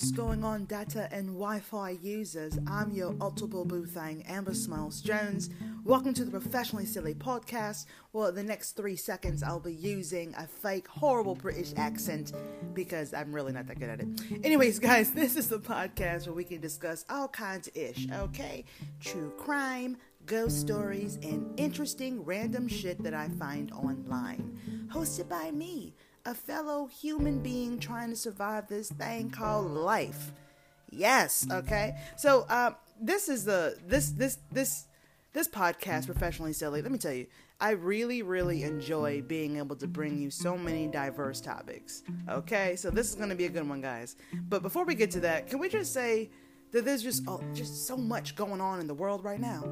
What's going on, data and Wi-Fi users? I'm your ultra thang, Amber Smiles Jones. Welcome to the Professionally Silly podcast. Well, the next 3 seconds, I'll be using a fake, horrible British accent because I'm really not that good at it. Anyways, guys, this is the podcast where we can discuss all kinds of ish, okay? True crime, ghost stories, and interesting random shit that I find online. Hosted by me, a fellow human being trying to survive this thing called life. Yes, okay. So this is the this podcast, Professionally Silly. Let me tell you, I really enjoy being able to bring you so many diverse topics. Okay, so this is going to be a good one, guys. But before we get to that, can we just say that there's just so much going on in the world right now?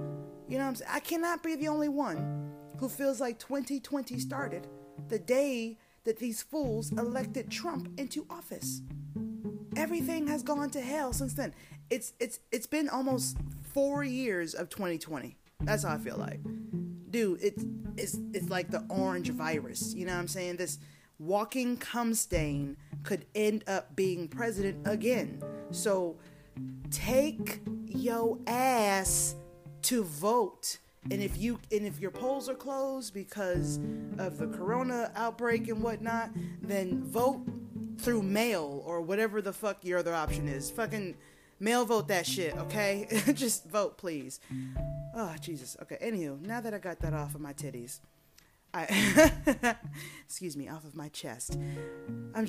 You know what I'm saying? I cannot be the only one who feels like 2020 started the day that these fools elected Trump into office. Everything has gone to hell since then. It's been almost 4 years of 2020. That's how I feel like. Dude, it's like the orange virus. You know what I'm saying? This walking cum stain could end up being president again. So take your ass to vote. And if your polls are closed because of the corona outbreak and whatnot, then vote through mail or whatever the fuck your other option is. Fucking mail vote that shit, okay? Just vote, please. Oh, Jesus. Okay, anywho, now that I got that off of my titties, excuse me, off of my chest, I'm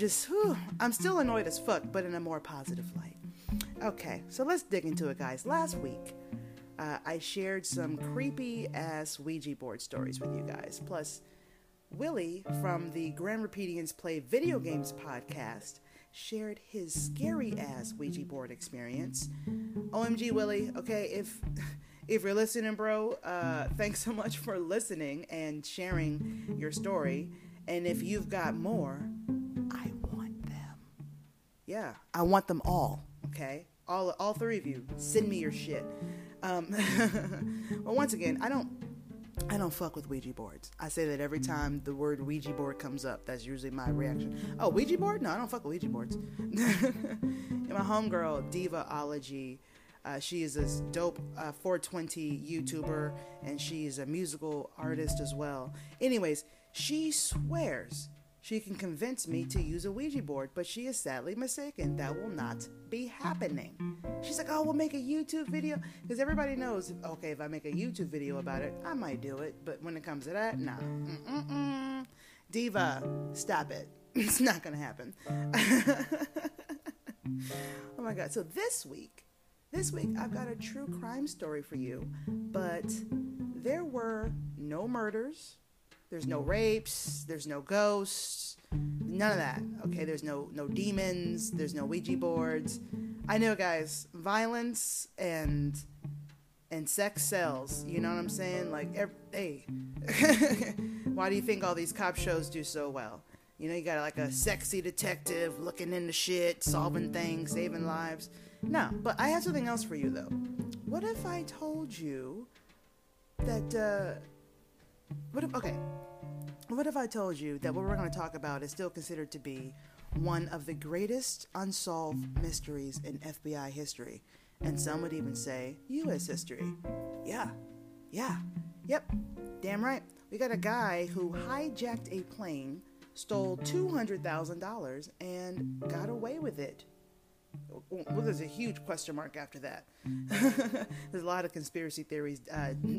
still annoyed as fuck, but in a more positive light. Okay, so let's dig into it, guys. Last week, I shared some creepy-ass Ouija board stories with you guys. Plus, Willie from the Grand Rapidians Play Video Games podcast shared his scary-ass Ouija board experience. OMG, Willie. Okay, if you're listening, bro, thanks so much for listening and sharing your story. And if you've got more, I want them. Yeah, I want them all, okay? All three of you, send me your shit. Well, once again, I don't fuck with Ouija boards. I say that every time the word Ouija board comes up. That's usually my reaction. Oh, Ouija board? No, I don't fuck with Ouija boards. And my homegirl, Divaology, she is this dope 420 YouTuber, and she is a musical artist as well. Anyways, she swears she can convince me to use a Ouija board, but she is sadly mistaken. That will not be happening. She's like, oh, we'll make a YouTube video. Because everybody knows, okay, if I make a YouTube video about it, I might do it. But when it comes to that, nah. Diva, stop it. It's not going to happen. Oh, my God. So this week, I've got a true crime story for you. But there were no murders. There's no rapes, there's no ghosts, none of that, okay? There's no demons, there's no Ouija boards. I know, guys, violence and sex sells, you know what I'm saying? Like, hey, why do you think all these cop shows do so well? You know, you got like a sexy detective looking into shit, solving things, saving lives. No, but I have something else for you, though. What if I told you that, What if I told you that what we're going to talk about is still considered to be one of the greatest unsolved mysteries in FBI history, and some would even say U.S. history? Yeah, yep, damn right. We got a guy who hijacked a plane, stole $200,000, and got away with it. Well, there's a huge question mark after that. There's a lot of conspiracy theories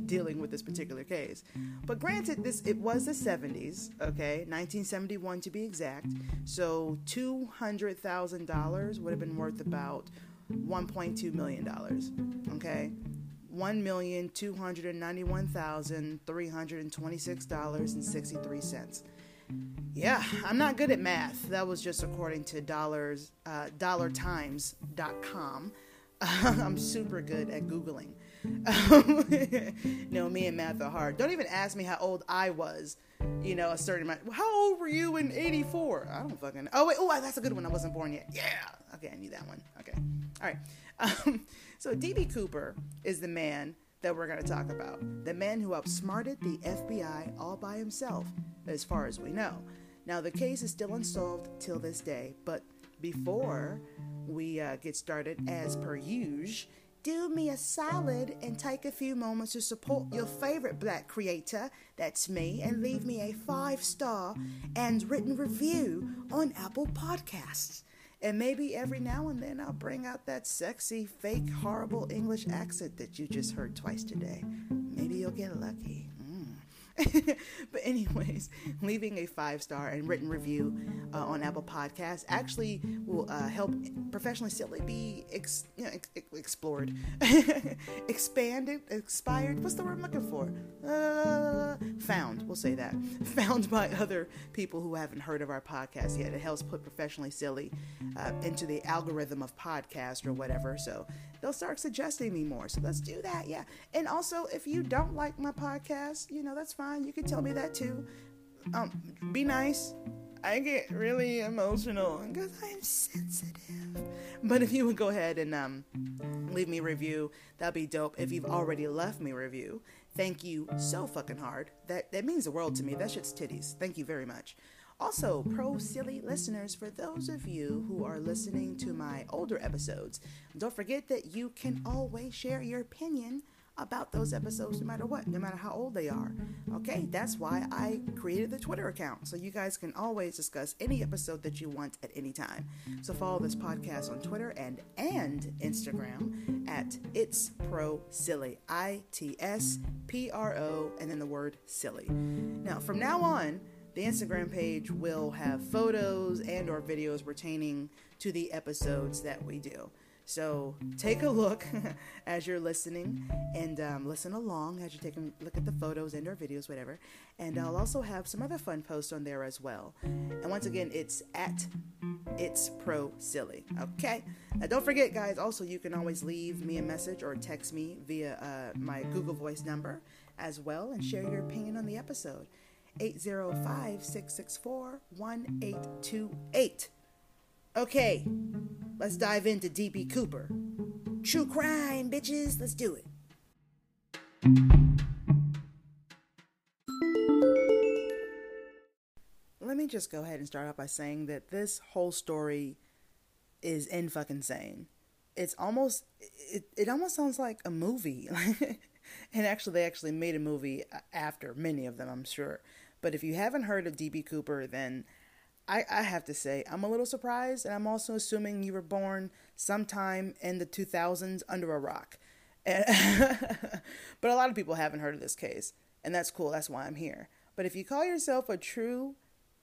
dealing with this particular case. But granted, it was the 70s, okay, 1971 to be exact. So $200,000 would have been worth about $1.2 million, okay? $1,291,326.63. Yeah, I'm not good at math. That was just according to dollartimes.com. I'm super good at Googling. No, me and math are hard. Don't even ask me how old I was, you know, a certain amount. How old were you in 84? I don't fucking know. Oh, wait. Oh, that's a good one. I wasn't born yet. Yeah. Okay, I knew that one. Okay. All right. So D.B. Cooper is the man that we're going to talk about. The man who outsmarted the FBI all by himself, as far as we know. Now, the case is still unsolved till this day, but before we get started as per usual. Do me a solid and take a few moments to support your favorite black creator, that's me, and leave me a 5-star and written review on Apple Podcasts. And maybe every now and then I'll bring out that sexy, fake, horrible English accent that you just heard twice today. Maybe you'll get lucky. But anyways, leaving a 5-star and written review on Apple Podcasts actually will help Professionally Silly be explored, expanded, expired. What's the word I'm looking for? Found. We'll say that. Found by other people who haven't heard of our podcast yet. It helps put Professionally Silly into the algorithm of podcast or whatever. So they'll start suggesting me more. So let's do that. Yeah. And also, if you don't like my podcast, you know, that's fine. You can tell me that too. Be nice. I get really emotional because I'm sensitive. But if you would go ahead and leave me a review, that'd be dope. If you've already left me a review, thank you so fucking hard. That means the world to me. That shit's titties. Thank you very much. Also, pro silly listeners, for those of you who are listening to my older episodes, don't forget that you can always share your opinion about those episodes, no matter what, no matter how old they are. Okay, that's why I created the Twitter account, so you guys can always discuss any episode that you want at any time. So follow this podcast on Twitter and Instagram at It's Pro Silly, ITSPRO, and then the word silly. Now, from now on, the Instagram page will have photos and or videos pertaining to the episodes that we do. So take a look as you're listening and listen along as you're taking a look at the photos and or videos, whatever. And I'll also have some other fun posts on there as well. And once again, it's at It's Pro Silly. Okay. Now don't forget, guys, also you can always leave me a message or text me via my Google Voice number as well and share your opinion on the episode. 805-664-1828. Okay, let's dive into D.B. Cooper. True crime, bitches. Let's do it. Let me just go ahead and start out by saying that this whole story is in-fucking-sane. It's almost, it almost sounds like a movie. And actually, they actually made a movie after, many of them, I'm sure. But if you haven't heard of D.B. Cooper, then I have to say, I'm a little surprised, and I'm also assuming you were born sometime in the 2000s under a rock. But a lot of people haven't heard of this case, and that's cool. That's why I'm here. But if you call yourself a true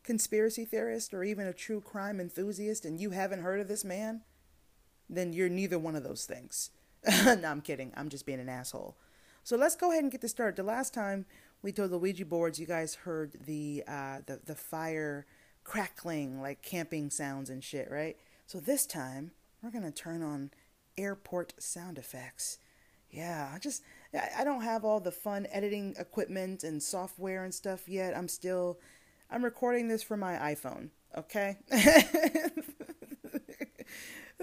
conspiracy theorist or even a true crime enthusiast and you haven't heard of this man, then you're neither one of those things. No, I'm kidding. I'm just being an asshole. So let's go ahead and get this started. The last time we told the Ouija boards, you guys heard the fire crackling, like camping sounds and shit, right? So this time we're gonna turn on airport sound effects. Yeah, I don't have all the fun editing equipment and software and stuff yet. I'm recording this for my iPhone, okay?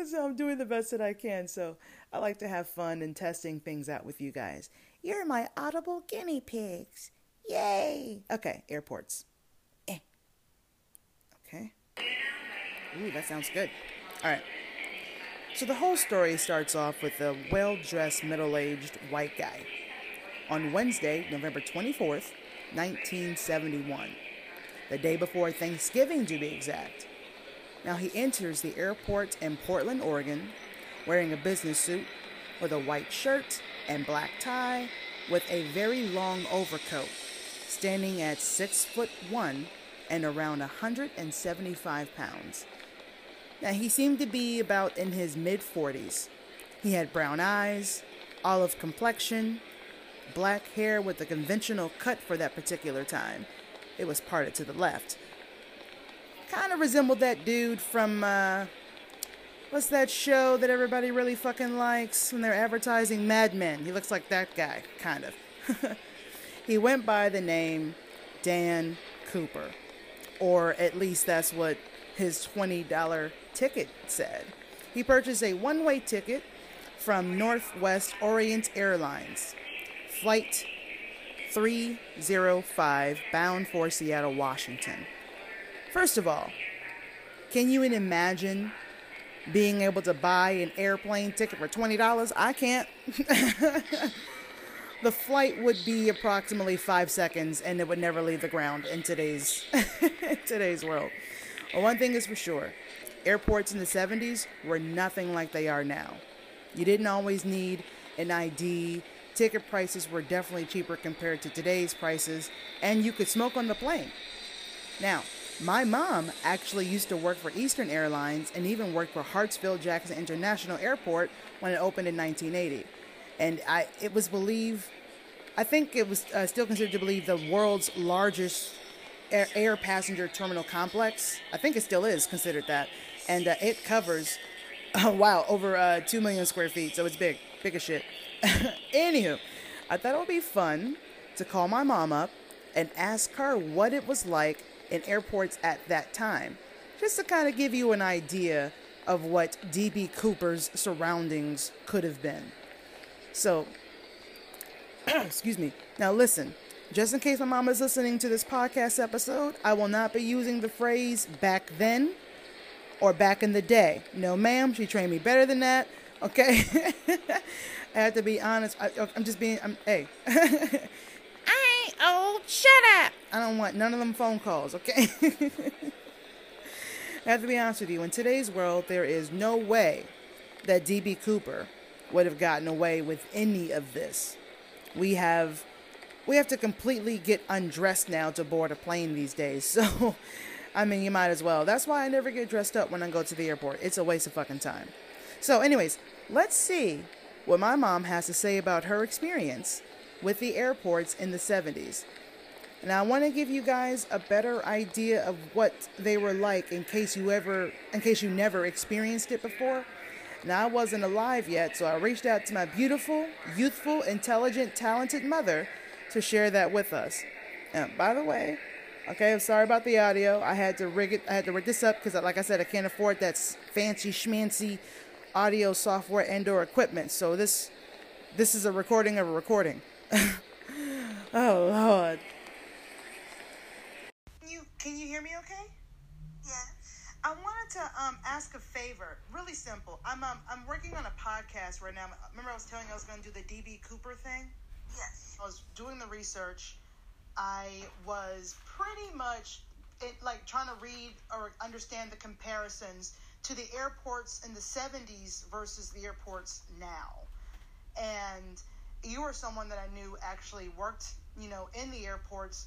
So I'm doing the best that I can. So I like to have fun and testing things out with you guys. You're my audible guinea pigs. Yay! Okay, airports. Okay. Ooh, that sounds good. All right. So the whole story starts off with a well-dressed, middle-aged white guy. On Wednesday, November 24th, 1971, the day before Thanksgiving to be exact. Now he enters the airport in Portland, Oregon, wearing a business suit with a white shirt and black tie with a very long overcoat, standing at 6'1", and around 175 pounds. Now, he seemed to be about in his mid-40s. He had brown eyes, olive complexion, black hair with a conventional cut for that particular time. It was parted to the left. Kind of resembled that dude from, what's that show that everybody really fucking likes when they're advertising Mad Men? He looks like that guy, kind of. He went by the name Dan Cooper. Or at least that's what his $20 ticket said. He purchased a one-way ticket from Northwest Orient Airlines, Flight 305, bound for Seattle, Washington. First of all, can you imagine being able to buy an airplane ticket for $20, I can't. The flight would be approximately 5 seconds, and it would never leave the ground in today's world. Well, one thing is for sure, airports in the 70s were nothing like they are now. You didn't always need an ID. Ticket prices were definitely cheaper compared to today's prices, and you could smoke on the plane. Now, my mom actually used to work for Eastern Airlines and even worked for Hartsfield-Jackson International Airport when it opened in 1980. And I think it was still considered to believe the world's largest air passenger terminal complex. I think it still is considered that. And it covers, over 2 million square feet. So it's big, big as shit. Anywho, I thought it would be fun to call my mom up and ask her what it was like in airports at that time, just to kind of give you an idea of what D.B. Cooper's surroundings could have been. So, excuse me. Now listen, just in case my mom is listening to this podcast episode, I will not be using the phrase back then or back in the day. No, ma'am, she trained me better than that. Okay. I have to be honest. I'm I ain't old. Shut up. I don't want none of them phone calls. Okay. I have to be honest with you. In today's world, there is no way that D.B. Cooper would have gotten away with any of this. We have to completely get undressed now to board a plane these days. So, I mean, you might as well. That's why I never get dressed up when I go to the airport. It's a waste of fucking time. So anyways, let's see what my mom has to say about her experience with the airports in the 70s. Now, I want to give you guys a better idea of what they were like in case you never experienced it before. Now, I wasn't alive yet, so I reached out to my beautiful, youthful, intelligent, talented mother to share that with us. And by the way, okay, I'm sorry about the audio. I had to rig this up because, like I said, I can't afford that fancy schmancy audio software and/or equipment. So this is a recording of a recording. Oh Lord. Can you hear me okay? Yeah. I wanted to ask a favor, really simple. I'm working on a podcast right now. Remember I was telling you I was going to do the D.B. Cooper thing? Yes. I was doing the research. I was pretty much trying to read or understand the comparisons to the airports in the 70s versus the airports now. And you were someone that I knew actually worked, in the airports,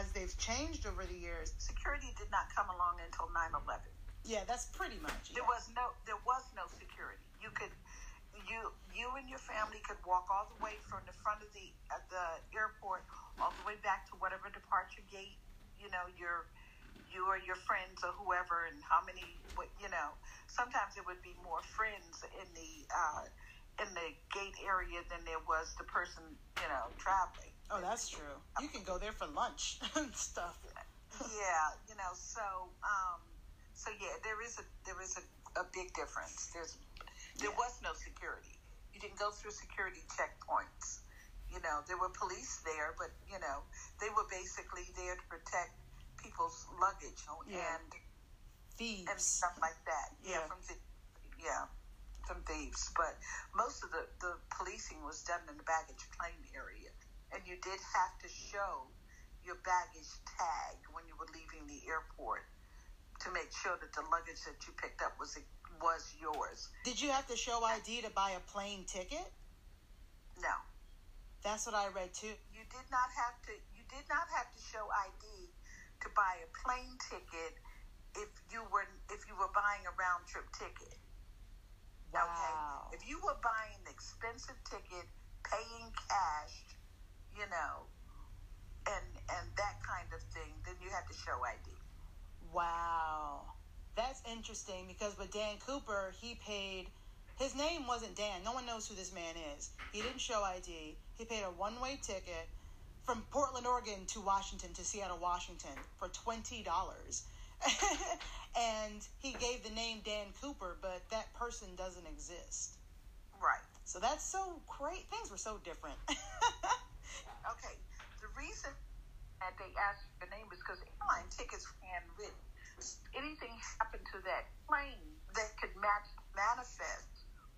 as they've changed over the years. Security did not come along until 9/11. Yeah, that's pretty much it. Yeah. There was no security. You and your family could walk all the way from the front of the airport all the way back to whatever departure gate, you or your friends or whoever, and how many, sometimes it would be more friends in the gate area than there was the person, traveling. Oh, that's true. You can go there for lunch and stuff. Yeah, so yeah, there is a big difference. There was no security. You didn't go through security checkpoints. There were police there, but they were basically there to protect people's luggage and thieves and stuff like that. Yeah, from thieves. But most of the policing was done in the baggage claim area. And you did have to show your baggage tag when you were leaving the airport to make sure that the luggage that you picked up was yours. Did you have to show ID to buy a plane ticket? No. That's what I read too. You did not have to show ID to buy a plane ticket if you were buying a round trip ticket. Wow. Okay? If you were buying an expensive ticket, paying cash, and that kind of thing, then you have to show ID. Wow. That's interesting, because with Dan Cooper, his name wasn't Dan. No one knows who this man is. He didn't show ID. He paid a one-way ticket from Portland, Oregon to Seattle, Washington for $20. And he gave the name Dan Cooper, but that person doesn't exist. Right. So that's so great. Things were so different. Okay, the reason that they asked the name is because airline tickets were handwritten. anything happened to that plane that could manifest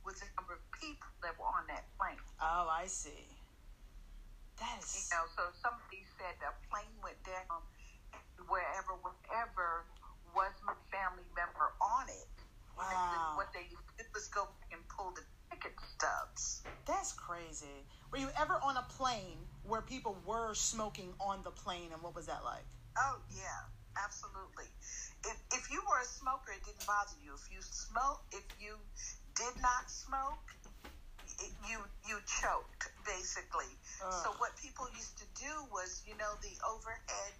with the number of people that were on that plane. Oh, I see. That is... You know, so somebody said a plane went down wherever was my family member on it. Wow. And what they did was go back and pull the ticket stubs. That's crazy. Were you ever on a plane where people were smoking on the plane, and what was that like? Oh, yeah. Absolutely. If you were a smoker, it didn't bother you. If you did not smoke, you choked, basically. So what people used to do was, you know, the overhead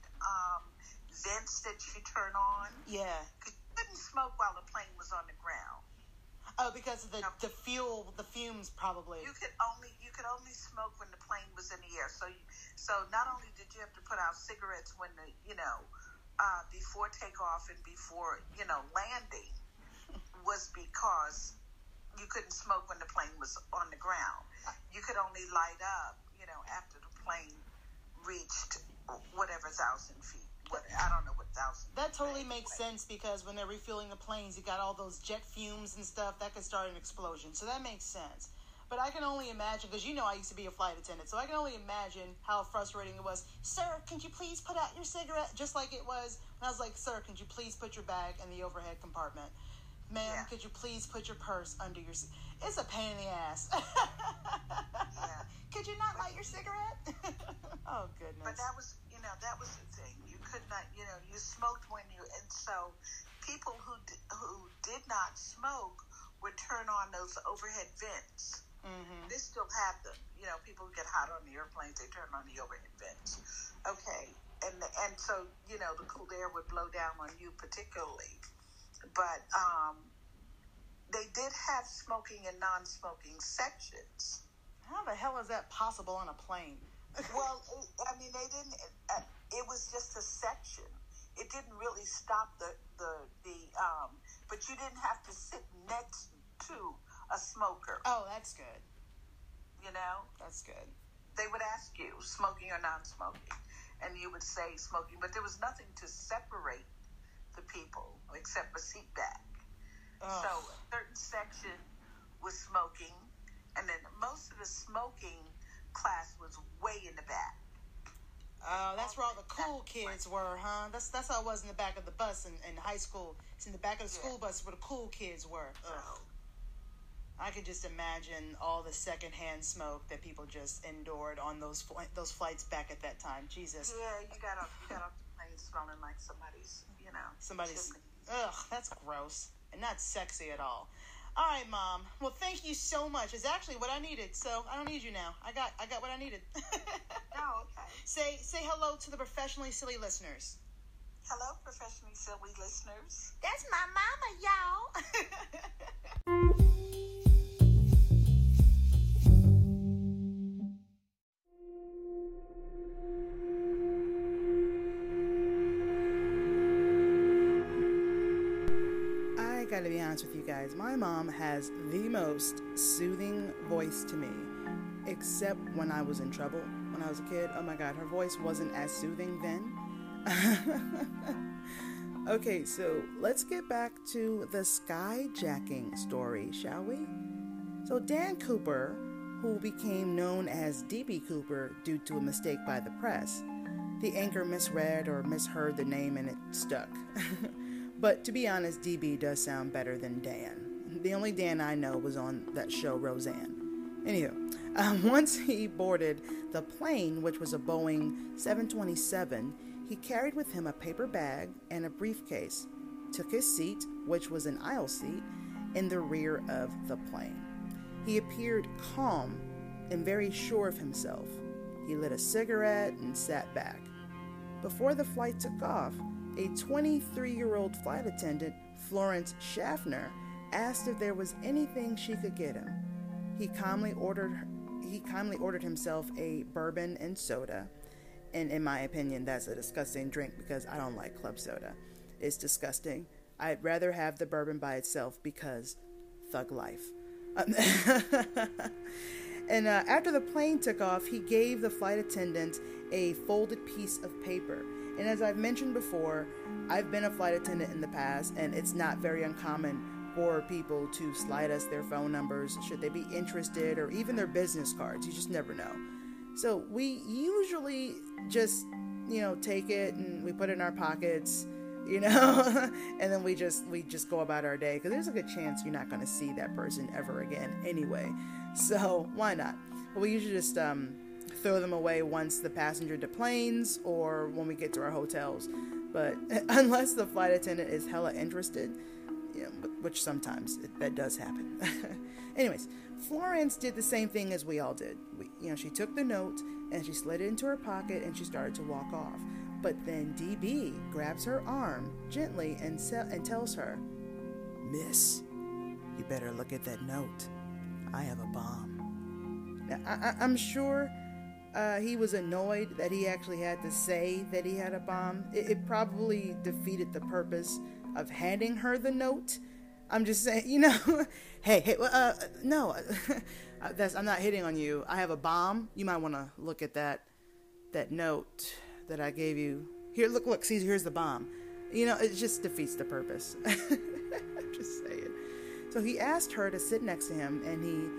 vents that you turn on. Yeah. 'Cause you couldn't smoke while the plane was on the ground. Oh, because of the fuel, the fumes, probably. You could only smoke when the plane was in the air. So not only did you have to put out cigarettes when the, you know, before takeoff and before, you know, landing, was because you couldn't smoke when the plane was on the ground. You could only light up, you know, after the plane reached whatever 1,000 feet. I don't know what 1,000 feet. That totally makes sense, because when they're refueling the planes, you got all those jet fumes and stuff that could start an explosion. So that makes sense. But I can only imagine, because you know I used to be a flight attendant, so I can only imagine how frustrating it was. Sir, can you please put out your cigarette? Just like it was. And I was like, sir, could you please put your bag in the overhead compartment? Ma'am, yeah. Could you please put your purse under your... It's a pain in the ass. Yeah. Could you not light your cigarette? Oh, goodness. But that was, you know, that was the thing. You could not, you know, you smoked when you... And so people who did not smoke would turn on those overhead vents. Mm-hmm. They still have them. You know, people who get hot on the airplanes, they turn on the overhead vents. Okay. And so, you know, the cool air would blow down on you particularly. But they did have smoking and non-smoking sections. How the hell is that possible on a plane? Well, I mean, they didn't. It was just a section. It didn't really stop the but you didn't have to sit next to a smoker. Oh, that's good. You know? That's good. They would ask you, smoking or non-smoking, and you would say smoking, but there was nothing to separate the people except a seat back. Ugh. So a certain section was smoking, and then most of the smoking class was way in the back. Oh, that's where all the cool kids were, huh? That's how it was in the back of the bus in high school. It's in the back of the school bus where the cool kids were. Ugh. I could just imagine all the secondhand smoke that people just endured on those flights back at that time. Jesus. Yeah, you got off the plane smelling like somebody's, you know. Somebody's. Ugh, that's gross and not sexy at all. All right, Mom. Well, thank you so much. It's actually what I needed, so I don't need you now. I got what I needed. Oh, okay. Say hello to the Professionally Silly listeners. Hello, Professionally Silly listeners. That's my mama, y'all. To be honest with you guys, my mom has the most soothing voice to me, except when I was in trouble when I was a kid. Oh my God, her voice wasn't as soothing then. Okay, so let's get back to the skyjacking story, shall we? So Dan Cooper, who became known as D.B. Cooper due to a mistake by the press, the anchor misread or misheard the name and it stuck. But to be honest, DB does sound better than Dan. The only Dan I know was on that show, Roseanne. Anywho, once he boarded the plane, which was a Boeing 727, he carried with him a paper bag and a briefcase, took his seat, which was an aisle seat, in the rear of the plane. He appeared calm and very sure of himself. He lit a cigarette and sat back. Before the flight took off, a 23-year-old flight attendant, Florence Schaffner, asked if there was anything she could get him. He calmly ordered himself a bourbon and soda, and in my opinion, that's a disgusting drink because I don't like club soda. It's disgusting. I'd rather have the bourbon by itself because thug life. And after the plane took off, he gave the flight attendant a folded piece of paper And as I've mentioned before, I've been a flight attendant in the past, and it's not very uncommon for people to slide us their phone numbers should they be interested, or even their business cards. You just never know. So we usually just, take it and we put it in our pockets, and then we just go about our day, because there's a good chance you're not going to see that person ever again anyway. So why not? But we usually just throw them away once the passenger deplanes or when we get to our hotels. But unless the flight attendant is hella interested, which sometimes that does happen. Anyways, Florence did the same thing as we all did. She took the note and she slid it into her pocket and she started to walk off. But then DB grabs her arm gently and tells her, "Miss, you better look at that note. I have a bomb." Now, I'm sure he was annoyed that he actually had to say that he had a bomb. It probably defeated the purpose of handing her the note. I'm just saying, hey, no, I'm not hitting on you. I have a bomb. You might want to look at that note that I gave you. Here, look, see, here's the bomb. It just defeats the purpose. I'm just saying. So he asked her to sit next to him, and he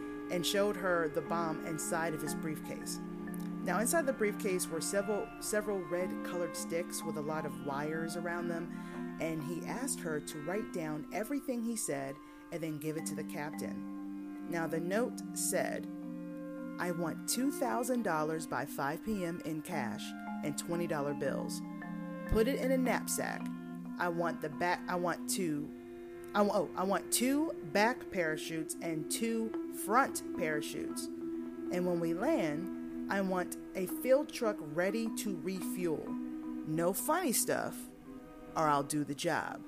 showed her the bomb inside of his briefcase. Now, inside the briefcase were several red-colored sticks with a lot of wires around them, and he asked her to write down everything he said and then give it to the captain. Now, the note said, "I want $2,000 by 5 p.m. in cash and $20 bills. Put it in a knapsack. I want two back parachutes and two front parachutes. And when we land, I want a field truck ready to refuel. No funny stuff, or I'll do the job."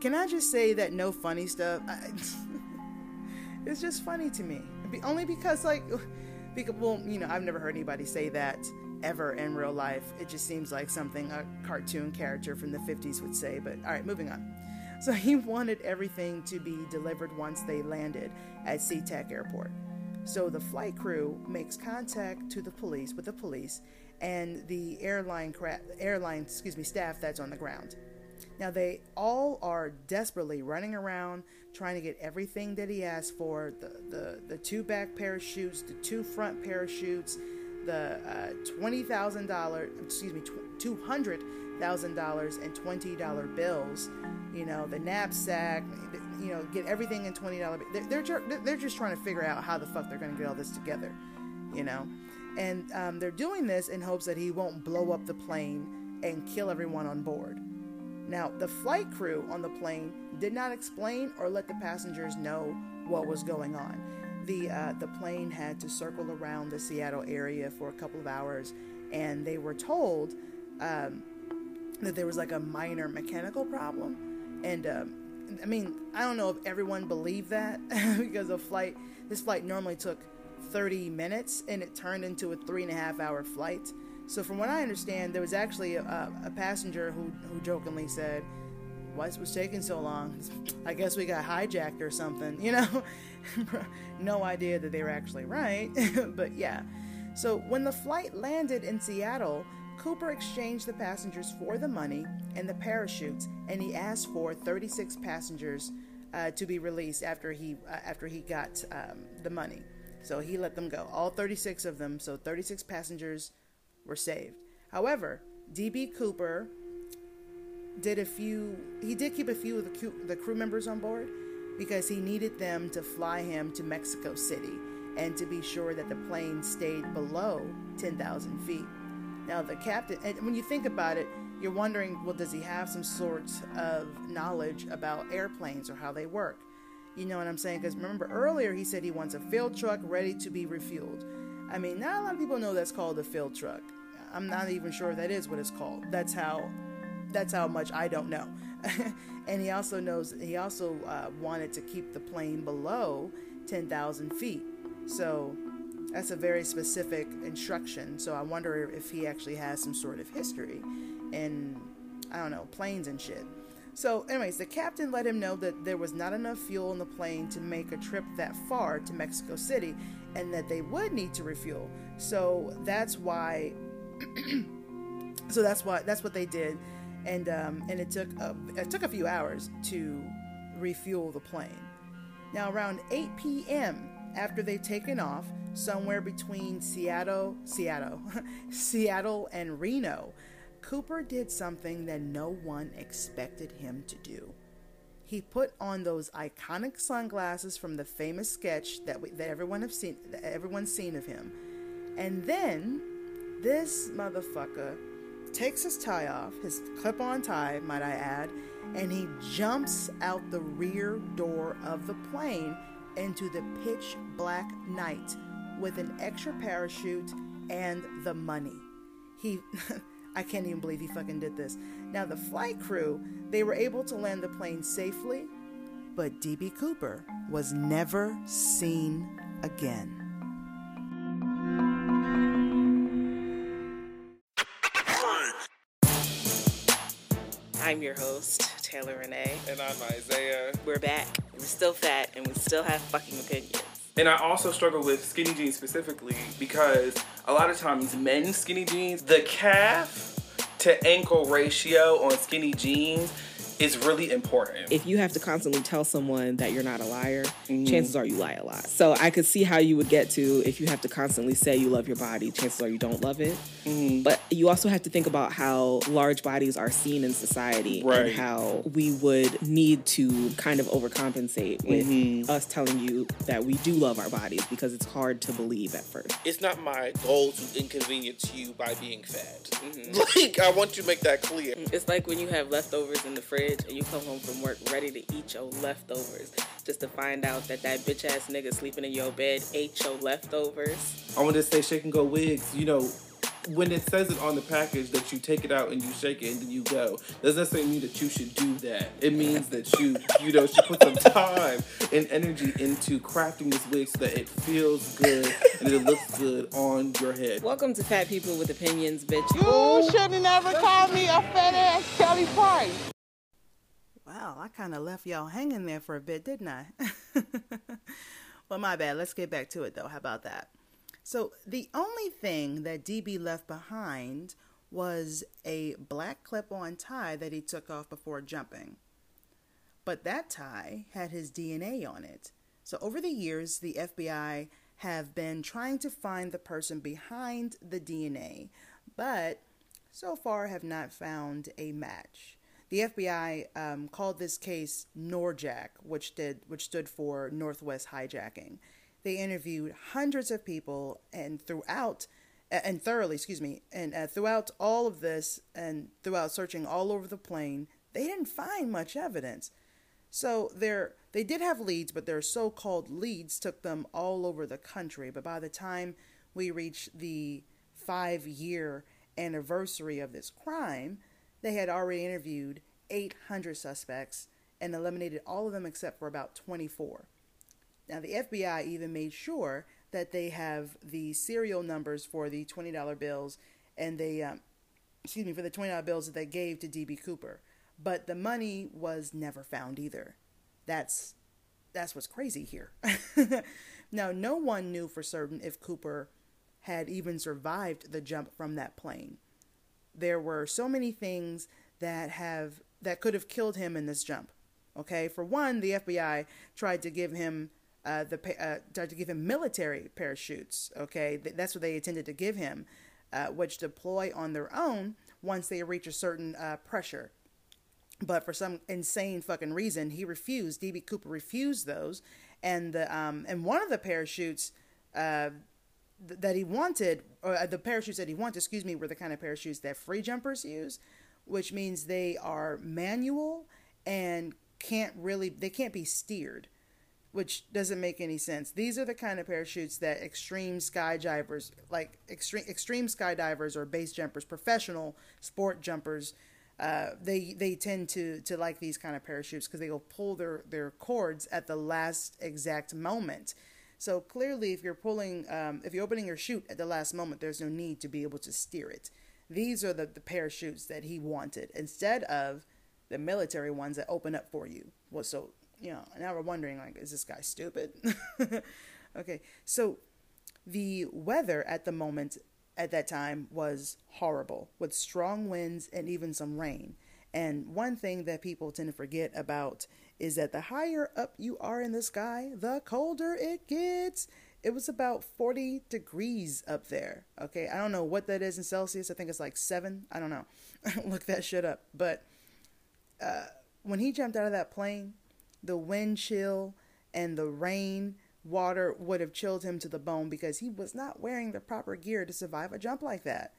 Can I just say that no funny stuff? It's just funny to me. Only because, I've never heard anybody say that ever in real life. It just seems like something a cartoon character from the 50s would say. But all right, moving on. So he wanted everything to be delivered once they landed at SeaTac Airport. So the flight crew makes contact with the police, and the airline staff that's on the ground. Now, they all are desperately running around trying to get everything that he asked for: the two back parachutes, the two front parachutes, the $200,000 and $20 bills, the knapsack, get everything in $20. They're just trying to figure out how the fuck they're going to get all this together, and they're doing this in hopes that he won't blow up the plane and kill everyone on board. Now, the flight crew on the plane did not explain or let the passengers know what was going on. The plane had to circle around the Seattle area for a couple of hours, and they were told that there was like a minor mechanical problem. And I don't know if everyone believed that, because this flight normally took 30 minutes and it turned into a 3.5-hour flight. So from what I understand, there was actually a passenger who jokingly said, "Why was taking so long? I guess we got hijacked or something," No idea that they were actually right. But yeah. So when the flight landed in Seattle, Cooper exchanged the passengers for the money and the parachutes, and he asked for 36 passengers to be released after he got the money. So he let them go, all 36 of them. So 36 passengers were saved. However, D.B. Cooper did keep a few of the crew members on board, because he needed them to fly him to Mexico City and to be sure that the plane stayed below 10,000 feet. Now, the captain, and when you think about it, you're wondering, well, does he have some sort of knowledge about airplanes or how they work? You know what I'm saying? Because remember earlier he said he wants a field truck ready to be refueled. I mean, not a lot of people know that's called a field truck. I'm not even sure that is what it's called. That's how much I don't know. And he also wanted to keep the plane below 10,000 feet. So that's a very specific instruction. So I wonder if he actually has some sort of history in, I don't know, planes and shit. So anyways, the captain let him know that there was not enough fuel in the plane to make a trip that far to Mexico City, and that they would need to refuel. So that's why So that's what they did, and it took a few hours to refuel the plane. Now around 8 p.m. after they've taken off, somewhere between Seattle and Reno, Cooper did something that no one expected him to do. He put on those iconic sunglasses from the famous sketch that everyone's seen of him. And then this motherfucker takes his tie off, his clip-on tie, might I add, and he jumps out the rear door of the plane into the pitch black night with an extra parachute and the money. I can't even believe he fucking did this. Now, the flight crew, they were able to land the plane safely, but D.B. Cooper was never seen again. I'm your host, Taylor Renee. And I'm Isaiah. We're back. We're still fat, and we still have fucking opinions. And I also struggle with skinny jeans specifically because a lot of times men's skinny jeans, the calf to ankle ratio on skinny jeans is really important. If you have to constantly tell someone that you're not a liar, chances are you lie a lot. So I could see how you would get to, if you have to constantly say you love your body, chances are you don't love it. But you also have to think about how large bodies are seen in society, right, and how we would need to kind of overcompensate with us telling you that we do love our bodies, because it's hard to believe at first. It's not my goal to inconvenience you by being fat. Like, I want you to make that clear. It's like when you have leftovers in the fridge and you come home from work ready to eat your leftovers, just to find out that bitch ass nigga sleeping in your bed ate your leftovers. I want to say shake and go wigs. You know, when it says it on the package that you take it out and you shake it and then you go, doesn't necessarily mean that you should do that. It means that you should put some time and energy into crafting this wig so that it feels good and it looks good on your head. Welcome to Fat People with Opinions, bitch. You shouldn't ever call me a fat ass Kelly Price. Wow, I kind of left y'all hanging there for a bit, didn't I? Well, my bad. Let's get back to it, though. How about that? So the only thing that DB left behind was a black clip-on tie that he took off before jumping. But that tie had his DNA on it. So over the years, the FBI have been trying to find the person behind the DNA, but so far have not found a match. The FBI called this case NORJAC, which stood for Northwest Hijacking. They interviewed hundreds of people, and throughout all of this, and throughout searching all over the plane, they didn't find much evidence. So they did have leads, but their so-called leads took them all over the country. But by the time we reach the 5-year anniversary of this crime, they had already interviewed 800 suspects and eliminated all of them except for about 24. Now, the FBI even made sure that they have the serial numbers for the $20 bills and for the $20 bills that they gave to D.B. Cooper. But the money was never found either. That's what's crazy here. Now, no one knew for certain if Cooper had even survived the jump from that plane. There were so many things that could have killed him in this jump. Okay, for one, the FBI tried to give him military parachutes. Okay, that's what they intended to give him, which deploy on their own once they reach a certain pressure. But for some insane fucking reason, he refused. D.B. Cooper refused those, and one of the parachutes that he wanted, were the kind of parachutes that free jumpers use, which means they are manual and can't be steered, which doesn't make any sense. These are the kind of parachutes that extreme skydivers or base jumpers, professional sport jumpers, they tend to like these kind of parachutes because they will pull their cords at the last exact moment. So clearly, if you're opening your chute at the last moment, there's no need to be able to steer it. These are the parachutes that he wanted instead of the military ones that open up for you. Well, so, now we're wondering, like, is this guy stupid? Okay, so the weather at the moment at that time was horrible, with strong winds and even some rain. And one thing that people tend to forget about is that the higher up you are in the sky, the colder it gets. It was about 40 degrees up there. Okay, I don't know what that is in Celsius. I think it's like 7. I don't know. Look that shit up. But when he jumped out of that plane, the wind chill and the rain water would have chilled him to the bone because he was not wearing the proper gear to survive a jump like that.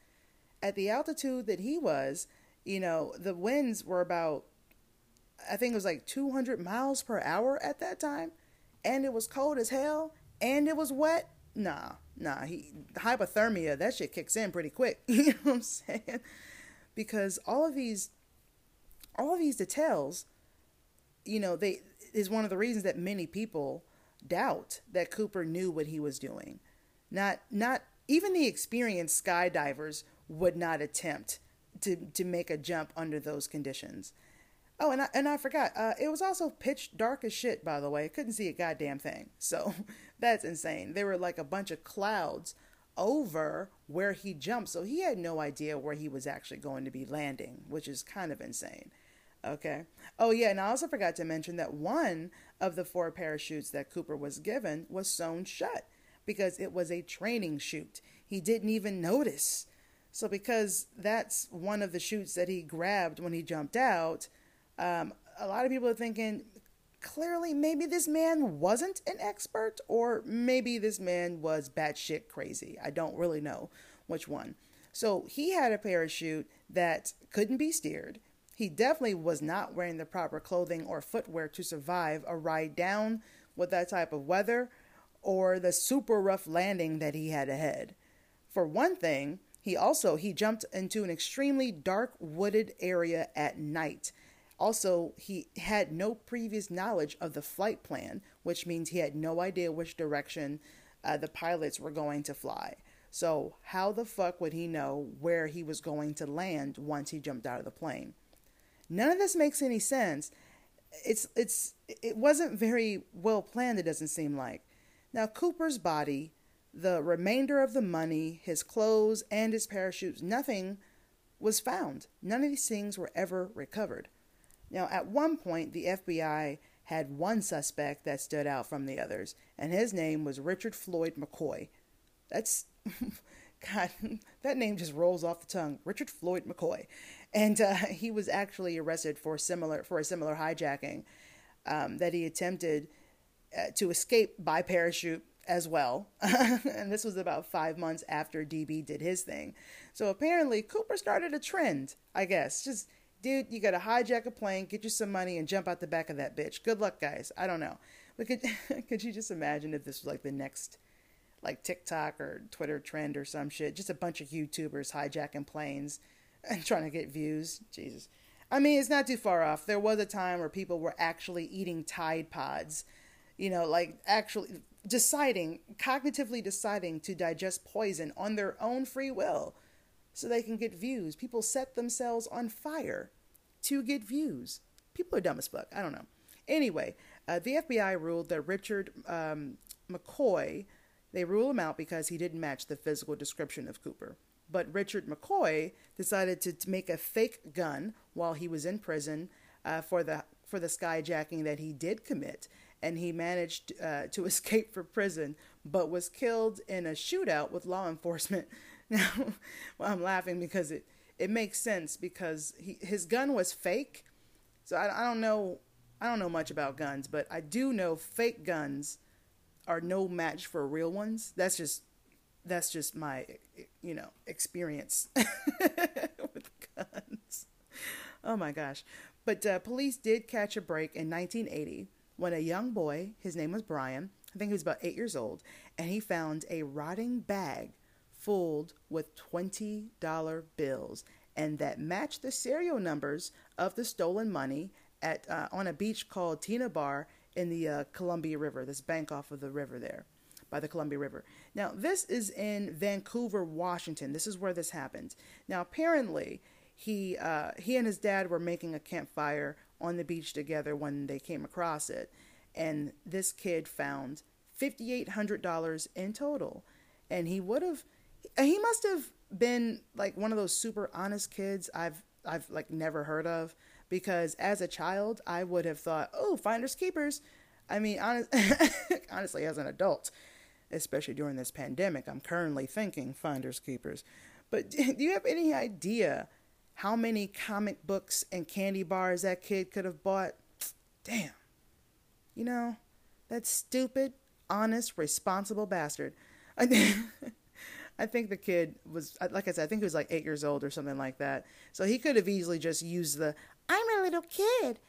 At the altitude that he was, you know, the winds were about, I think it was like 200 miles per hour at that time. And it was cold as hell. And it was wet. Nah. Hypothermia, that shit kicks in pretty quick. You know what I'm saying? Because all of these details, you know, they is one of the reasons that many people doubt that Cooper knew what he was doing. Not even the experienced skydivers would not attempt to make a jump under those conditions. Oh, and I forgot. It was also pitch dark as shit, by the way. I couldn't see a goddamn thing. So that's insane. There were like a bunch of clouds over where he jumped. So he had no idea where he was actually going to be landing, which is kind of insane. Okay. Oh, yeah. And I also forgot to mention that one of the 4 parachutes that Cooper was given was sewn shut because it was a training chute. He didn't even notice. So because that's one of the chutes that he grabbed when he jumped out, a lot of people are thinking, clearly, maybe this man wasn't an expert, or maybe this man was batshit crazy. I don't really know which one. So he had a parachute that couldn't be steered. He definitely was not wearing the proper clothing or footwear to survive a ride down with that type of weather or the super rough landing that he had ahead. For one thing, he jumped into an extremely dark wooded area at night. Also, he had no previous knowledge of the flight plan, which means he had no idea which direction the pilots were going to fly. So how the fuck would he know where he was going to land once he jumped out of the plane? None of this makes any sense. It wasn't very well planned, it doesn't seem like. Now, Cooper's body, the remainder of the money, his clothes, and his parachutes, nothing was found. None of these things were ever recovered. Now, at one point, the FBI had one suspect that stood out from the others, and his name was Richard Floyd McCoy. That's, God, that name just rolls off the tongue, Richard Floyd McCoy. And he was actually arrested for a similar hijacking that he attempted to escape by parachute as well. And this was about 5 months after DB did his thing. So apparently, Cooper started a trend, I guess, just... Dude, you got to hijack a plane, get you some money, and jump out the back of that bitch. Good luck, guys. I don't know. But could you just imagine if this was like the next like TikTok or Twitter trend or some shit? Just a bunch of YouTubers hijacking planes and trying to get views. Jesus. I mean, it's not too far off. There was a time where people were actually eating Tide Pods. You know, like actually cognitively deciding to digest poison on their own free will. So they can get views. People set themselves on fire to get views. People are dumb as fuck. I don't know. Anyway, the FBI ruled that Richard McCoy, they ruled him out because he didn't match the physical description of Cooper. But Richard McCoy decided to make a fake gun while he was in prison for the skyjacking that he did commit. And he managed to escape from prison, but was killed in a shootout with law enforcement. Now, well, I'm laughing because it makes sense because his gun was fake. So I don't know much about guns, but I do know fake guns are no match for real ones. That's just my, you know, experience with guns. Oh my gosh. But police did catch a break in 1980 when a young boy, his name was Brian, I think he was about 8 years old, and he found a rotting bag fooled with $20 bills, and that matched the serial numbers of the stolen money at on a beach called Tina Bar in the Columbia River, this bank off of the river there, by the Columbia River. Now, this is in Vancouver, Washington. This is where this happened. Now, apparently, he and his dad were making a campfire on the beach together when they came across it, and this kid found $5,800 in total, and he must have been like one of those super honest kids I've like never heard of, because as a child I would have thought, oh, finders keepers. I mean, honestly, as an adult, especially during this pandemic, I'm currently thinking finders keepers. But do you have any idea how many comic books and candy bars that kid could have bought? Damn. You know, that stupid, honest, responsible bastard. I think the kid was, like I said, I think he was like 8 years old or something like that. So he could have easily just used the, I'm a little kid.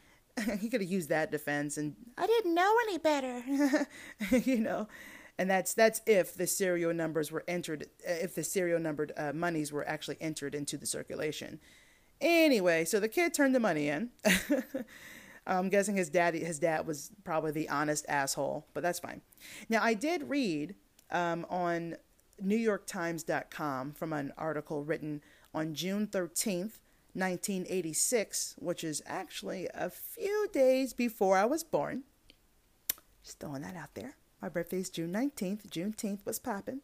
He could have used that defense and I didn't know any better, you know. And that's if the serial numbers were entered, if the serial numbered monies were actually entered into the circulation. Anyway, so the kid turned the money in. I'm guessing his dad was probably the honest asshole, but that's fine. Now, I did read on NewYorkTimes.com from an article written on June 13th, 1986, which is actually a few days before I was born. Just throwing that out there. My birthday's June 19th. Juneteenth was popping.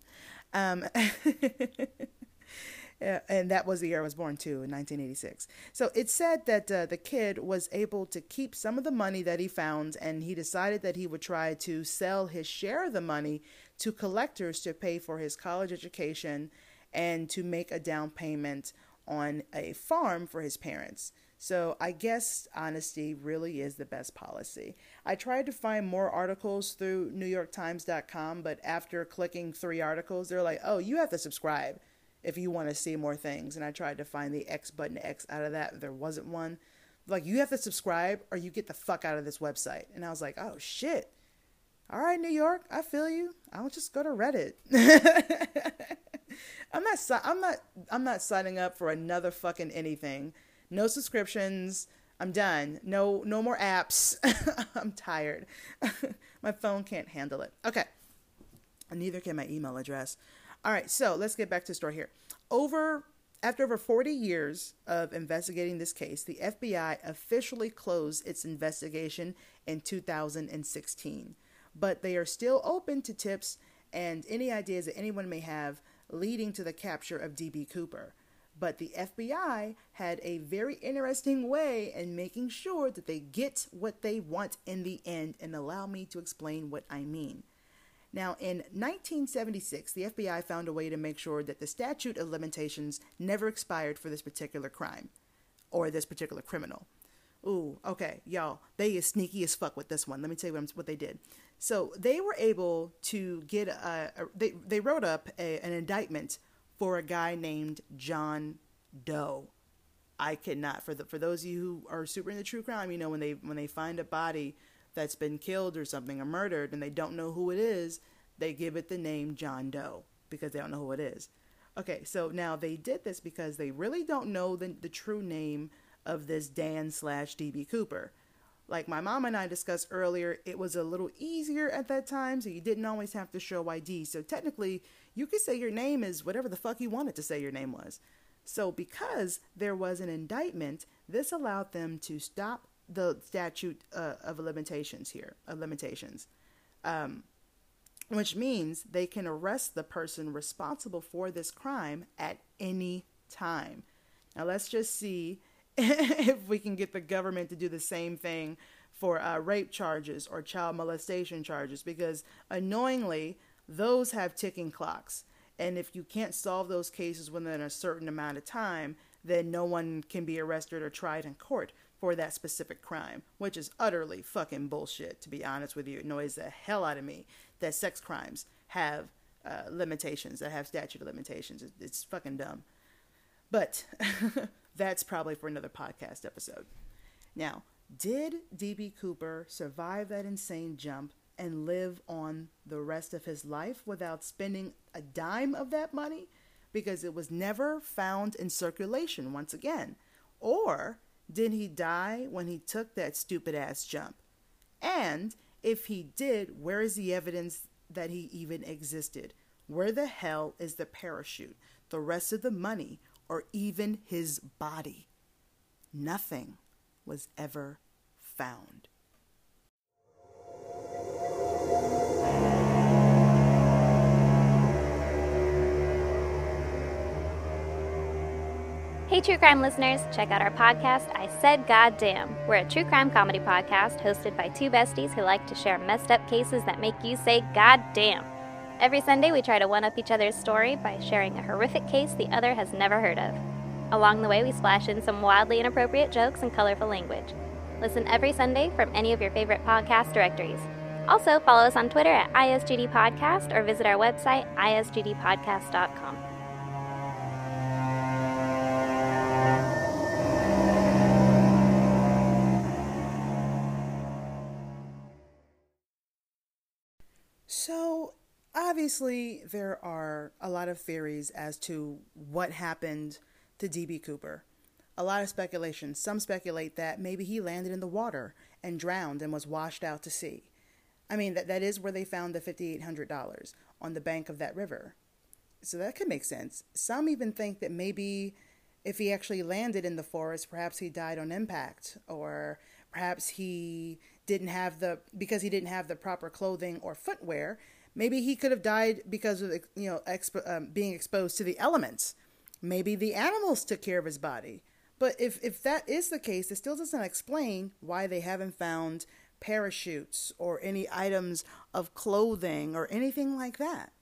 And that was the year I was born, too, in 1986. So it said that the kid was able to keep some of the money that he found, and he decided that he would try to sell his share of the money to collectors to pay for his college education and to make a down payment on a farm for his parents. So I guess honesty really is the best policy. I tried to find more articles through NewYorkTimes.com, but after clicking 3 articles, they're like, oh, you have to subscribe if you want to see more things. And I tried to find the X button X out of that. There wasn't one. Like, you have to subscribe or you get the fuck out of this website. And I was like, oh, shit. All right, New York, I feel you. I'll just go to Reddit. I'm not signing up for another fucking anything. No subscriptions. I'm done. No more apps. I'm tired. My phone can't handle it. Okay. And neither can my email address. All right. So let's get back to the story here. After over 40 years of investigating this case, the FBI officially closed its investigation in 2016, but they are still open to tips and any ideas that anyone may have leading to the capture of D.B. Cooper. But the FBI had a very interesting way in making sure that they get what they want in the end, and allow me to explain what I mean. Now, in 1976, the FBI found a way to make sure that the statute of limitations never expired for this particular crime or this particular criminal. Ooh, okay, y'all, they is sneaky as fuck with this one. Let me tell you what they did. So they were able to get they wrote up an indictment for a guy named John Doe. I cannot, for those of you who are super into true crime, you know, when they find a body that's been killed or something, or murdered, and they don't know who it is, they give it the name John Doe because they don't know who it is. Okay, so now they did this because they really don't know the true name of this Dan/D.B. Cooper. Like my mom and I discussed earlier, it was a little easier at that time, so you didn't always have to show ID. So technically, you could say your name is whatever the fuck you wanted to say your name was. So because there was an indictment, this allowed them to stop the statute of limitations, which means they can arrest the person responsible for this crime at any time. Now let's just see if we can get the government to do the same thing for rape charges or child molestation charges, because annoyingly, those have ticking clocks. And if you can't solve those cases within a certain amount of time, then no one can be arrested or tried in court for that specific crime, which is utterly fucking bullshit, to be honest with you. It annoys the hell out of me that sex crimes have limitations, that have statute of limitations. It's fucking dumb. But that's probably for another podcast episode. Now, did D.B. Cooper survive that insane jump and live on the rest of his life without spending a dime of that money? Because it was never found in circulation once again. Or did he die when he took that stupid ass jump? And if he did, where is the evidence that he even existed? Where the hell is the parachute, the rest of the money, or even his body? Nothing was ever found. Hey, true crime listeners, check out our podcast, I Said Goddamn. We're a true crime comedy podcast hosted by two besties who like to share messed up cases that make you say goddamn. Every Sunday, we try to one-up each other's story by sharing a horrific case the other has never heard of. Along the way, we splash in some wildly inappropriate jokes and colorful language. Listen every Sunday from any of your favorite podcast directories. Also, follow us on Twitter at ISGD Podcast or visit our website, isgdpodcast.com. So, obviously, there are a lot of theories as to what happened to D.B. Cooper. A lot of speculation. Some speculate that maybe he landed in the water and drowned and was washed out to sea. I mean, that is where they found the $5,800, on the bank of that river. So that could make sense. Some even think that maybe if he actually landed in the forest, perhaps he died on impact, or perhaps he didn't have the, because he didn't have the proper clothing or footwear, maybe he could have died because of, you know, being exposed to the elements. Maybe the animals took care of his body. But if that is the case, it still doesn't explain why they haven't found parachutes or any items of clothing or anything like that.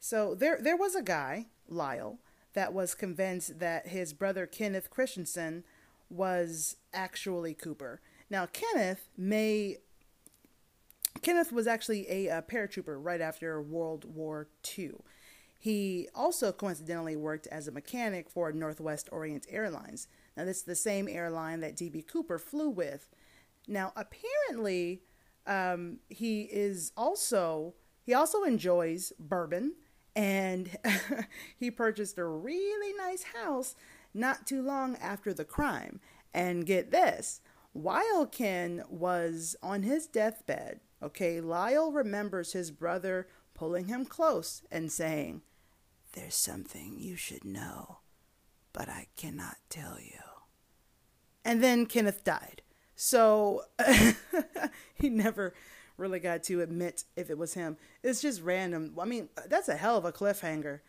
So there was a guy, Lyle, that was convinced that his brother Kenneth Christensen was actually Cooper. Now, Kenneth was actually a paratrooper right after World War II. He also coincidentally worked as a mechanic for Northwest Orient Airlines. Now, this is the same airline that D.B. Cooper flew with. Now, apparently, he also enjoys bourbon, and he purchased a really nice house not too long after the crime. And get this, while Ken was on his deathbed, okay, Lyle remembers his brother pulling him close and saying, "There's something you should know, but I cannot tell you." And then Kenneth died. So he never really got to admit if it was him. It's just random. I mean, that's a hell of a cliffhanger.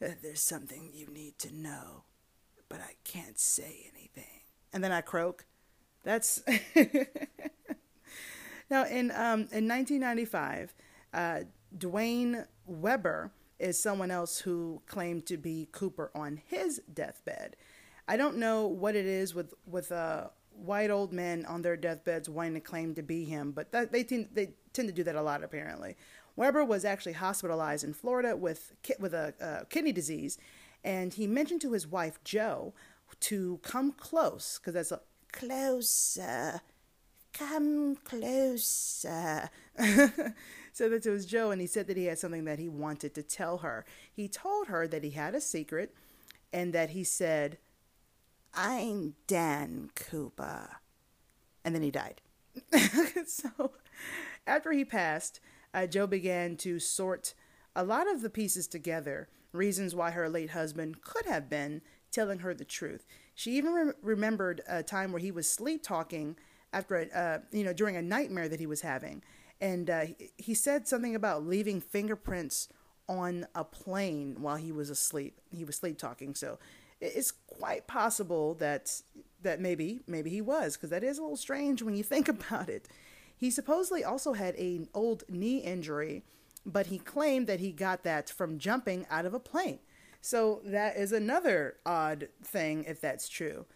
"There's something you need to know, but I can't say anything." And then I croak. That's now in 1995, Dwayne Weber is someone else who claimed to be Cooper on his deathbed. I don't know what it is with white old men on their deathbeds wanting to claim to be him, but that, they tend to do that a lot, apparently. Weber was actually hospitalized in Florida with a kidney disease, and he mentioned to his wife, Jo, to come close, because that's a closer, come closer. So that it was Jo, and he said that he had something that he wanted to tell her. He told her that he had a secret, and that he said, "I'm Dan Cooper," and then he died. So after he passed, Jo began to sort a lot of the pieces together, reasons why her late husband could have been telling her the truth. She even remembered a time where he was sleep talking after during a nightmare that he was having, and he said something about leaving fingerprints on a plane while he was asleep. He was sleep talking, so it's quite possible that maybe he was, because that is a little strange when you think about it. He supposedly also had an old knee injury, but he claimed that he got that from jumping out of a plane. So that is another odd thing if that's true.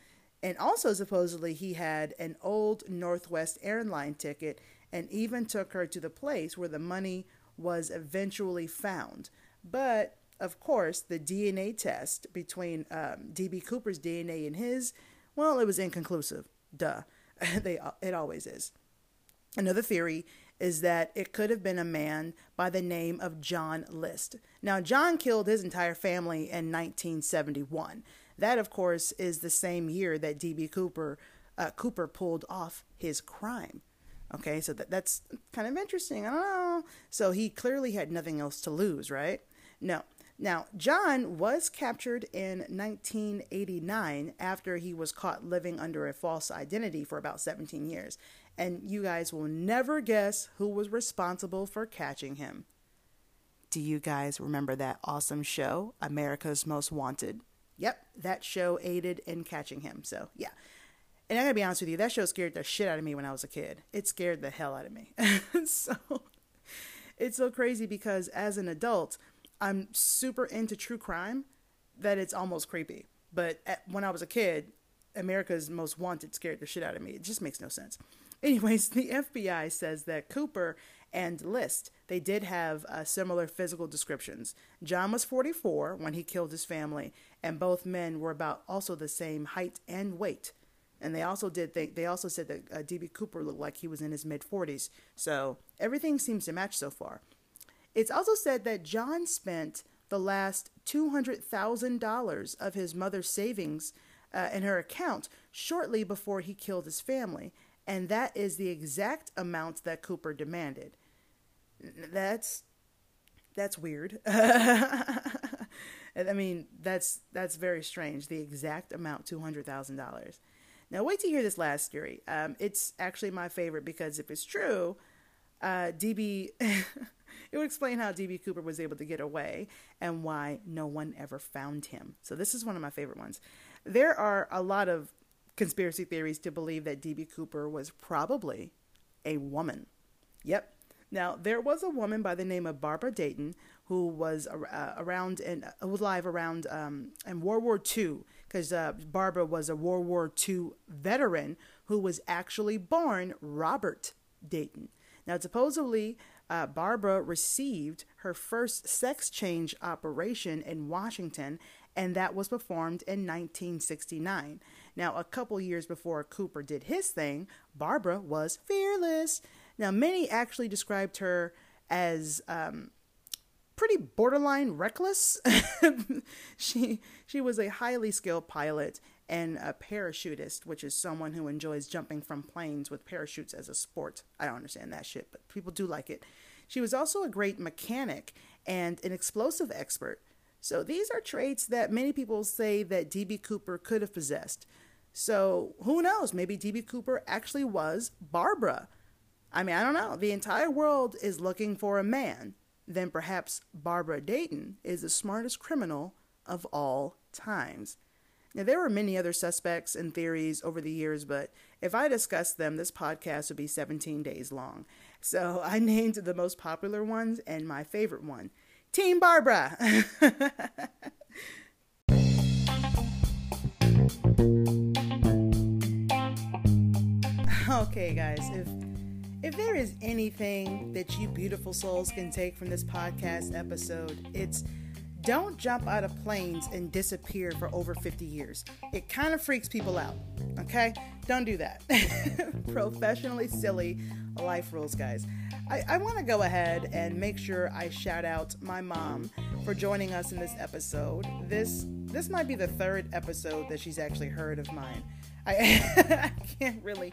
And also supposedly he had an old Northwest airline ticket and even took her to the place where the money was eventually found. But of course, the DNA test between D.B. Cooper's DNA and his, well, it was inconclusive. Duh. It always is. Another theory is that it could have been a man by the name of John List. Now, John killed his entire family in 1971. That, of course, is the same year that D.B. Cooper pulled off his crime. Okay, so that's kind of interesting. I don't know. So he clearly had nothing else to lose, right? No. Now, John was captured in 1989 after he was caught living under a false identity for about 17 years. And you guys will never guess who was responsible for catching him. Do you guys remember that awesome show, America's Most Wanted? Yep, that show aided in catching him. So, yeah. And I gotta be honest with you, that show scared the shit out of me when I was a kid. It scared the hell out of me. So, it's so crazy because as an adult, I'm super into true crime that it's almost creepy. But when I was a kid, America's Most Wanted scared the shit out of me. It just makes no sense. Anyways, the FBI says that Cooper and List, they did have similar physical descriptions. John was 44 when he killed his family, and both men were about also the same height and weight. And they also did think, they also said that D.B. Cooper looked like he was in his mid-40s. So everything seems to match so far. It's also said that John spent the last $200,000 of his mother's savings in her account shortly before he killed his family. And that is the exact amount that Cooper demanded. That's weird. I mean, that's very strange. The exact amount, $200,000. Now, wait to hear this last theory. It's actually my favorite because if it's true, it would explain how D.B. Cooper was able to get away and why no one ever found him. So this is one of my favorite ones. There are a lot of conspiracy theories to believe that D.B. Cooper was probably a woman. Yep. Now, there was a woman by the name of Barbara Dayton who was around and was alive around in World War II, because Barbara was a World War II veteran who was actually born Robert Dayton. Now, supposedly, Barbara received her first sex change operation in Washington, and that was performed in 1969. Now, a couple years before Cooper did his thing, Barbara was fearless. Now, many actually described her as pretty borderline reckless. She was a highly skilled pilot and a parachutist, which is someone who enjoys jumping from planes with parachutes as a sport. I don't understand that shit, but people do like it. She was also a great mechanic and an explosive expert. So these are traits that many people say that D.B. Cooper could have possessed. So who knows? Maybe D.B. Cooper actually was Barbara. I mean, I don't know. The entire world is looking for a man. Then perhaps Barbara Dayton is the smartest criminal of all times. Now, there were many other suspects and theories over the years, but if I discussed them, this podcast would be 17 days long. So I named the most popular ones and my favorite one, Team Barbara. Okay, guys, if there is anything that you beautiful souls can take from this podcast episode, it's don't jump out of planes and disappear for over 50 years. It kind of freaks people out, okay? Don't do that. Professionally silly life rules, guys. I want to go ahead and make sure I shout out my mom for joining us in this episode. This might be the third episode that she's actually heard of mine. I can't really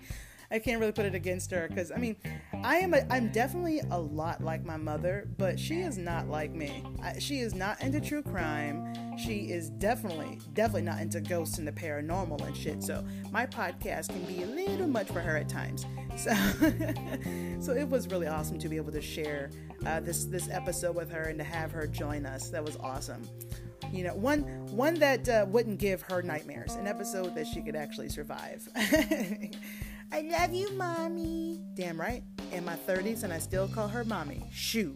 put it against her because, I mean, I'm definitely a lot like my mother, but she is not like me. She is not into true crime. She is definitely not into ghosts and the paranormal and shit. So my podcast can be a little much for her at times. So it was really awesome to be able to share this episode with her and to have her join us. That was awesome. You know, one that wouldn't give her nightmares, an episode that she could actually survive. I love you, Mommy. Damn right. In my 30s, and I still call her Mommy. Shoot.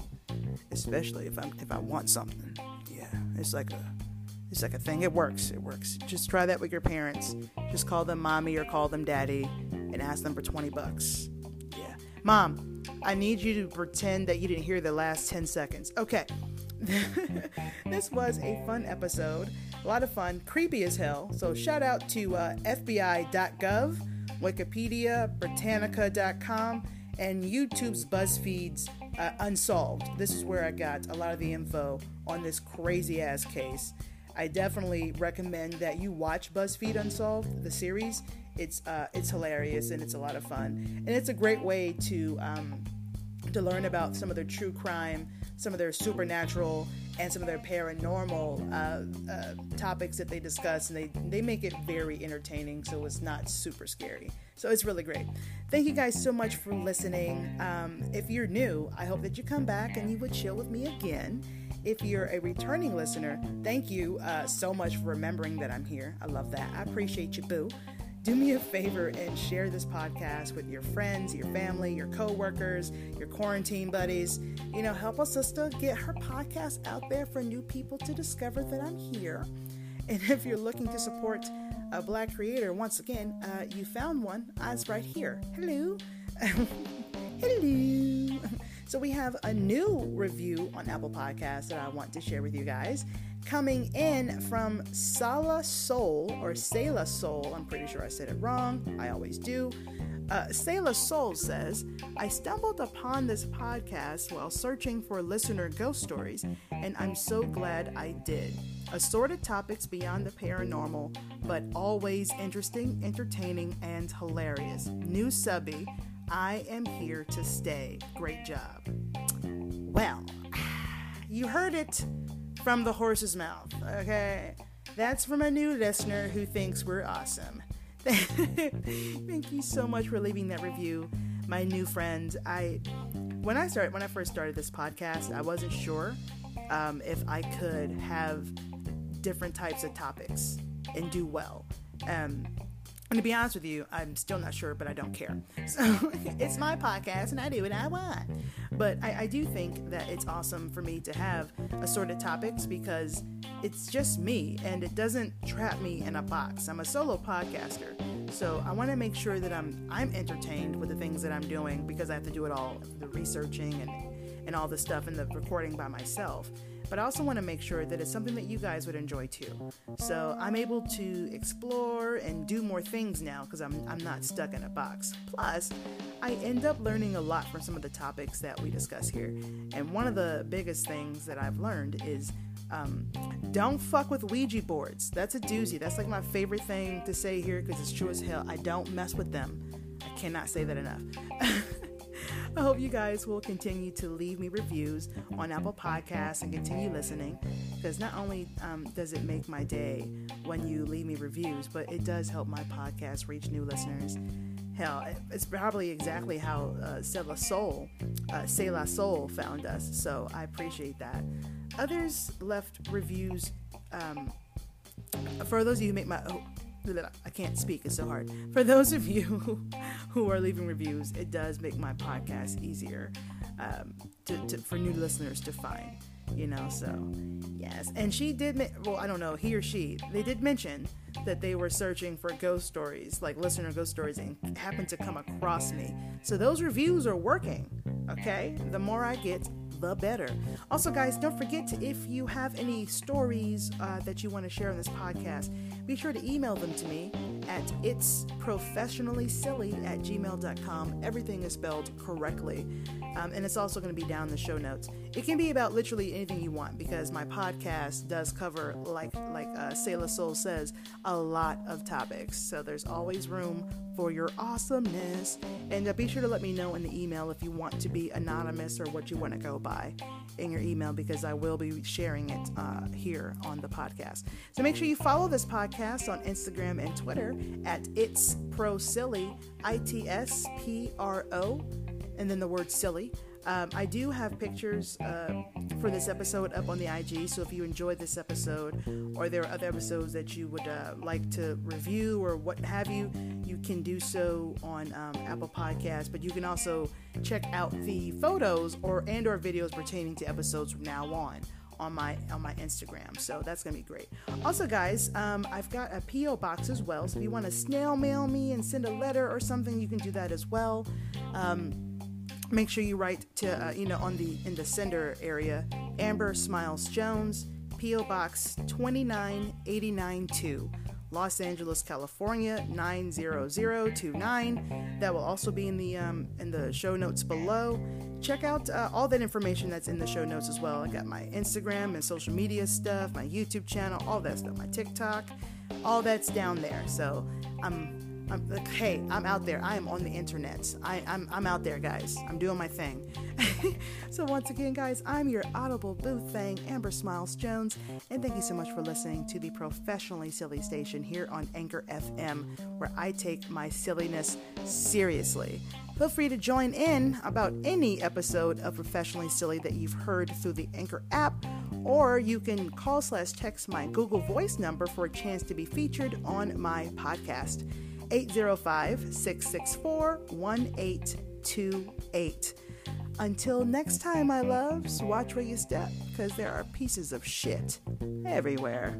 Especially if I want something. Yeah, it's like a thing. It works. It works. Just try that with your parents. Just call them Mommy or call them Daddy, and ask them for $20. Yeah, Mom, I need you to pretend that you didn't hear the last 10 seconds. Okay. This was a fun episode, a lot of fun, creepy as hell. So shout out to FBI.gov, Wikipedia, Britannica.com, and YouTube's BuzzFeed's Unsolved. This is where I got a lot of the info on this crazy ass case. I definitely recommend that you watch BuzzFeed Unsolved, the series. It's hilarious and it's a lot of fun, and it's a great way to learn about some of their true crime, some of their supernatural, and some of their paranormal topics that they discuss, and they make it very entertaining, so it's not super scary. So it's really great. Thank you guys so much for listening. If you're new, I hope that you come back and you would chill with me again. If you're a returning listener, thank you so much for remembering that I'm here. I love that. I appreciate you, boo. Do me a favor and share this podcast with your friends, your family, your coworkers, your quarantine buddies. You know, help us sister get her podcast out there for new people to discover that I'm here. And if you're looking to support a Black creator, once again, you found one. I's right here. Hello. Hello. So we have a new review on Apple Podcasts that I want to share with you guys. Coming in from Sala Soul, or Sala Soul. I'm pretty sure I said it wrong. I always do. Sala Soul says, I stumbled upon this podcast while searching for listener ghost stories, and I'm so glad I did. Assorted topics beyond the paranormal, but always interesting, entertaining, and hilarious. New subby, I am here to stay. Great job. Well, you heard it from the horse's mouth, okay? That's from a new listener who thinks we're awesome. Thank you so much for leaving that review, my new friend. When I first started this podcast, I wasn't sure if I could have different types of topics and do well. And to be honest with you, I'm still not sure, but I don't care. So it's my podcast and I do what I want. But I do think that it's awesome for me to have assorted topics because it's just me and it doesn't trap me in a box. I'm a solo podcaster. So I want to make sure that I'm entertained with the things that I'm doing because I have to do it all, the researching and all the stuff and the recording by myself. But I also want to make sure that it's something that you guys would enjoy too. So I'm able to explore and do more things now because I'm not stuck in a box. Plus, I end up learning a lot from some of the topics that we discuss here. And one of the biggest things that I've learned is don't fuck with Ouija boards. That's a doozy. That's like my favorite thing to say here because it's true as hell. I don't mess with them. I cannot say that enough. I hope you guys will continue to leave me reviews on Apple Podcasts and continue listening because not only does it make my day when you leave me reviews, but it does help my podcast reach new listeners. Hell, it's probably exactly how Sala Soul found us, so I appreciate that. Others left reviews for those of you who make my... Oh, I can't speak, it's so hard. For those of you who are leaving reviews, it does make my podcast easier for new listeners to find, you know, so yes. And she did, they did mention that they were searching for ghost stories, like listener ghost stories, and happened to come across me. So those reviews are working, okay? The more I get, the better. Also, guys, don't forget if you have any stories that you want to share on this podcast, be sure to email them to me at itsprofessionallysilly@gmail.com. Everything is spelled correctly. And it's also going to be down in the show notes. It can be about literally anything you want because my podcast does cover, like Sala Soul says, a lot of topics. So there's always room for your awesomeness. And be sure to let me know in the email if you want to be anonymous or what you want to go by in your email because I will be sharing it here on the podcast. So make sure you follow this podcast on Instagram and Twitter at itsprosilly, ITSPRO. And then the word silly. I do have pictures for this episode up on the IG, so if you enjoyed this episode or there are other episodes that you would like to review or what have you, you can do so on Apple Podcasts, but you can also check out the photos or videos pertaining to episodes from now on my Instagram. So that's going to be great. Also, guys, I've got a P.O. box as well, so if you want to snail mail me and send a letter or something, you can do that as well. Make sure you write to, in the sender area, Amber Smiles Jones, P.O. Box 29892, Los Angeles, California, 90029. That will also be in the show notes below. Check out all that information that's in the show notes as well. I got my Instagram and social media stuff, my YouTube channel, all that stuff, my TikTok, all that's down there. So I'm out there. I am on the internet. I'm out there, guys. I'm doing my thing. So once again, guys, I'm your audible boo thing, Amber Smiles Jones, and thank you so much for listening to the Professionally Silly Station here on Anchor FM, where I take my silliness seriously. Feel free to join in about any episode of Professionally Silly that you've heard through the Anchor app or you can call/text my Google Voice number for a chance to be featured on my podcast, 805-664-1828. Until next time, my loves, watch where you step, because there are pieces of shit everywhere.